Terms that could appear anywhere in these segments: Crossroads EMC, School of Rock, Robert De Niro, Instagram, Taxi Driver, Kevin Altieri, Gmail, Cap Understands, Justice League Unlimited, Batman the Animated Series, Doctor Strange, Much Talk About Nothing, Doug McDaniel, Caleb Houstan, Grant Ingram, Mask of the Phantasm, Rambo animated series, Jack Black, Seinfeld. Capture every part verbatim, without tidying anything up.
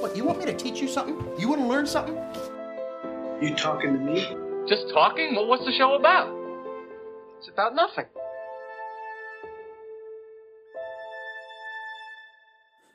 What, you want me to teach you something? You want to learn something? You talking to me? Just talking? Well, what's the show about? It's about nothing.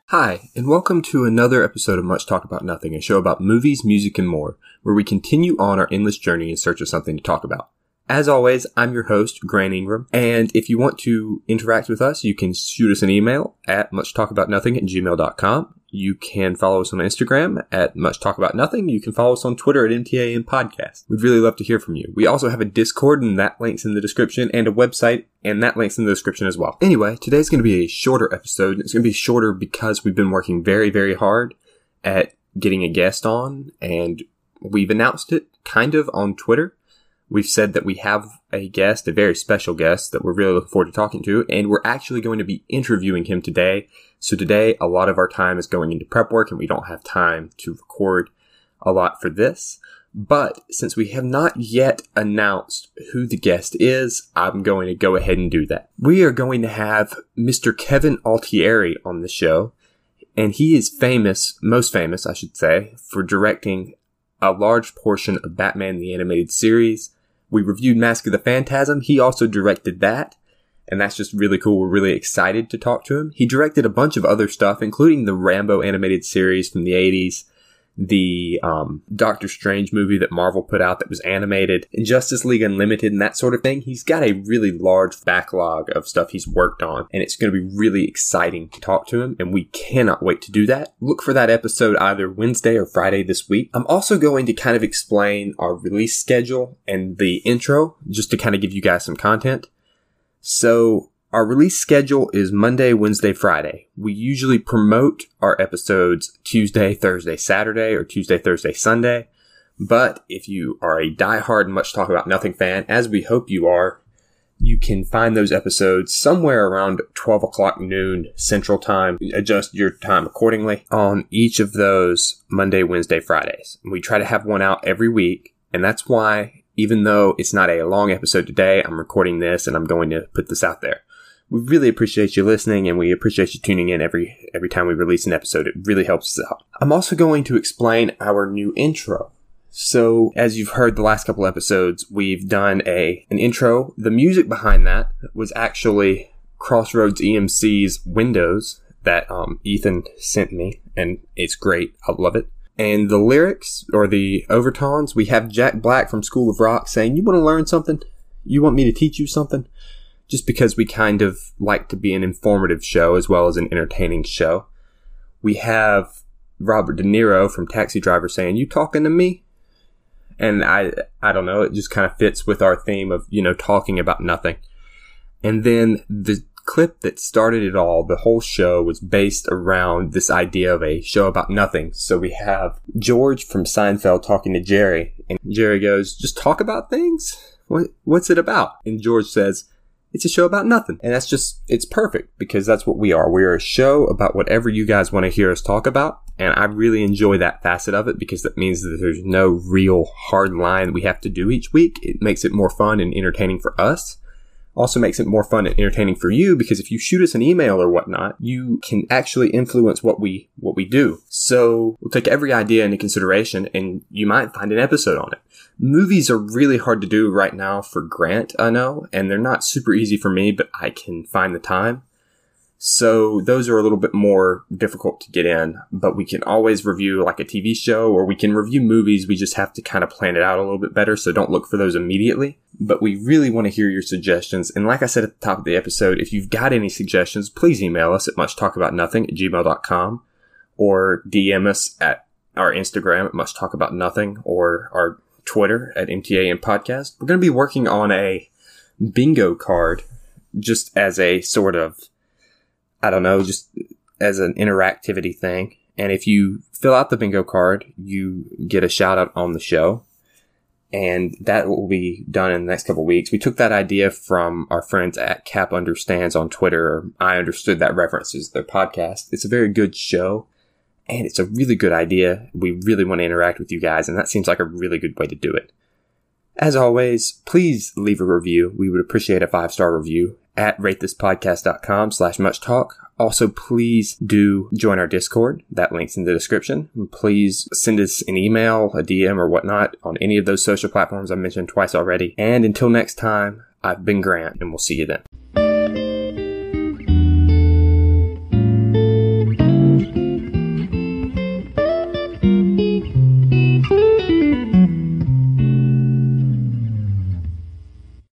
Hi, and welcome to another episode of Much Talk About Nothing, a show about movies, music, and more, where we continue on our endless journey in search of something to talk about. As always, I'm your host, Grant Ingram, and if you want to interact with us, you can shoot us an email at much talk about nothing at gmail dot com. You can follow us on Instagram at Much Talk About Nothing. You can follow us on Twitter at M T A N Podcast. We'd really love to hear from you. We also have a Discord, and that link's in the description, and a website, and that link's in the description as well. Anyway, today's going to be a shorter episode. It's going to be shorter because we've been working very, very hard at getting a guest on, and we've announced it kind of on Twitter. We've said that we have a guest, a very special guest that we're really looking forward to talking to, and we're actually going to be interviewing him today. So today, a lot of our time is going into prep work, and we don't have time to record a lot for this. But since we have not yet announced who the guest is, I'm going to go ahead and do that. We are going to have Mister Kevin Altieri on the show, and he is famous, most famous, I should say, for directing a large portion of Batman the Animated Series. We reviewed Mask of the Phantasm. He also directed that, and that's just really cool. We're really excited to talk to him. He directed a bunch of other stuff, including the Rambo animated series from the eighties, the um, Doctor Strange movie that Marvel put out that was animated, and Justice League Unlimited and that sort of thing. He's got a really large backlog of stuff he's worked on, and it's going to be really exciting to talk to him, and we cannot wait to do that. Look for that episode either Wednesday or Friday this week. I'm also going to kind of explain our release schedule and the intro, just to kind of give you guys some content. So our release schedule is Monday, Wednesday, Friday. We usually promote our episodes Tuesday, Thursday, Saturday, or Tuesday, Thursday, Sunday. But if you are a diehard Much Talk About Nothing fan, as we hope you are, you can find those episodes somewhere around twelve o'clock noon Central Time. Adjust your time accordingly on each of those Monday, Wednesday, Fridays. We try to have one out every week, and that's why, even though it's not a long episode today, I'm recording this and I'm going to put this out there. We really appreciate you listening, and we appreciate you tuning in every every time we release an episode. It really helps us out. I'm also going to explain our new intro. So, as you've heard the last couple episodes, we've done a an intro. The music behind that was actually Crossroads E M C's Windows that um, Ethan sent me, and it's great. I love it. And the lyrics, or the overtones, we have Jack Black from School of Rock saying, "You want to learn something? You want me to teach you something?" Just because we kind of like to be an informative show as well as an entertaining show. We have Robert De Niro from Taxi Driver saying, "You talking to me?" And I I don't know, it just kind of fits with our theme of, you know, talking about nothing. And then the clip that started it all, the whole show, was based around this idea of a show about nothing. So we have George from Seinfeld talking to Jerry, and Jerry goes, "Just talk about things? What, what's it about?" And George says, "It's a show about nothing." And that's just, it's perfect, because that's what we are. We are a show about whatever you guys want to hear us talk about, and I really enjoy that facet of it, because that means that there's no real hard line we have to do each week. It makes it more fun and entertaining for us. Also makes it more fun and entertaining for you, because if you shoot us an email or whatnot, you can actually influence what we what we do. So we'll take every idea into consideration, and you might find an episode on it. Movies are really hard to do right now for Grant, I know, and they're not super easy for me, but I can find the time. So those are a little bit more difficult to get in, but we can always review like a T V show, or we can review movies. We just have to kind of plan it out a little bit better, so don't look for those immediately. But we really want to hear your suggestions, and like I said at the top of the episode, if you've got any suggestions, please email us at much talk about nothing at gmail dot com, or D M us at our Instagram at much talk about nothing, or our Twitter at M T A N Podcast. We're going to be working on a bingo card, just as a sort of, I don't know, just as an interactivity thing. And if you fill out the bingo card, you get a shout out on the show. And that will be done in the next couple of weeks. We took that idea from our friends at Cap Understands on Twitter. I understood that references their podcast. It's a very good show, and it's a really good idea. We really want to interact with you guys, and that seems like a really good way to do it. As always, please leave a review. We would appreciate a five-star review. at ratethispodcast.com slash much talk. Also, please do join our Discord. That link's in the description. Please send us an email, a D M, or whatnot on any of those social platforms I mentioned twice already. And until next time, I've been Grant, and we'll see you then.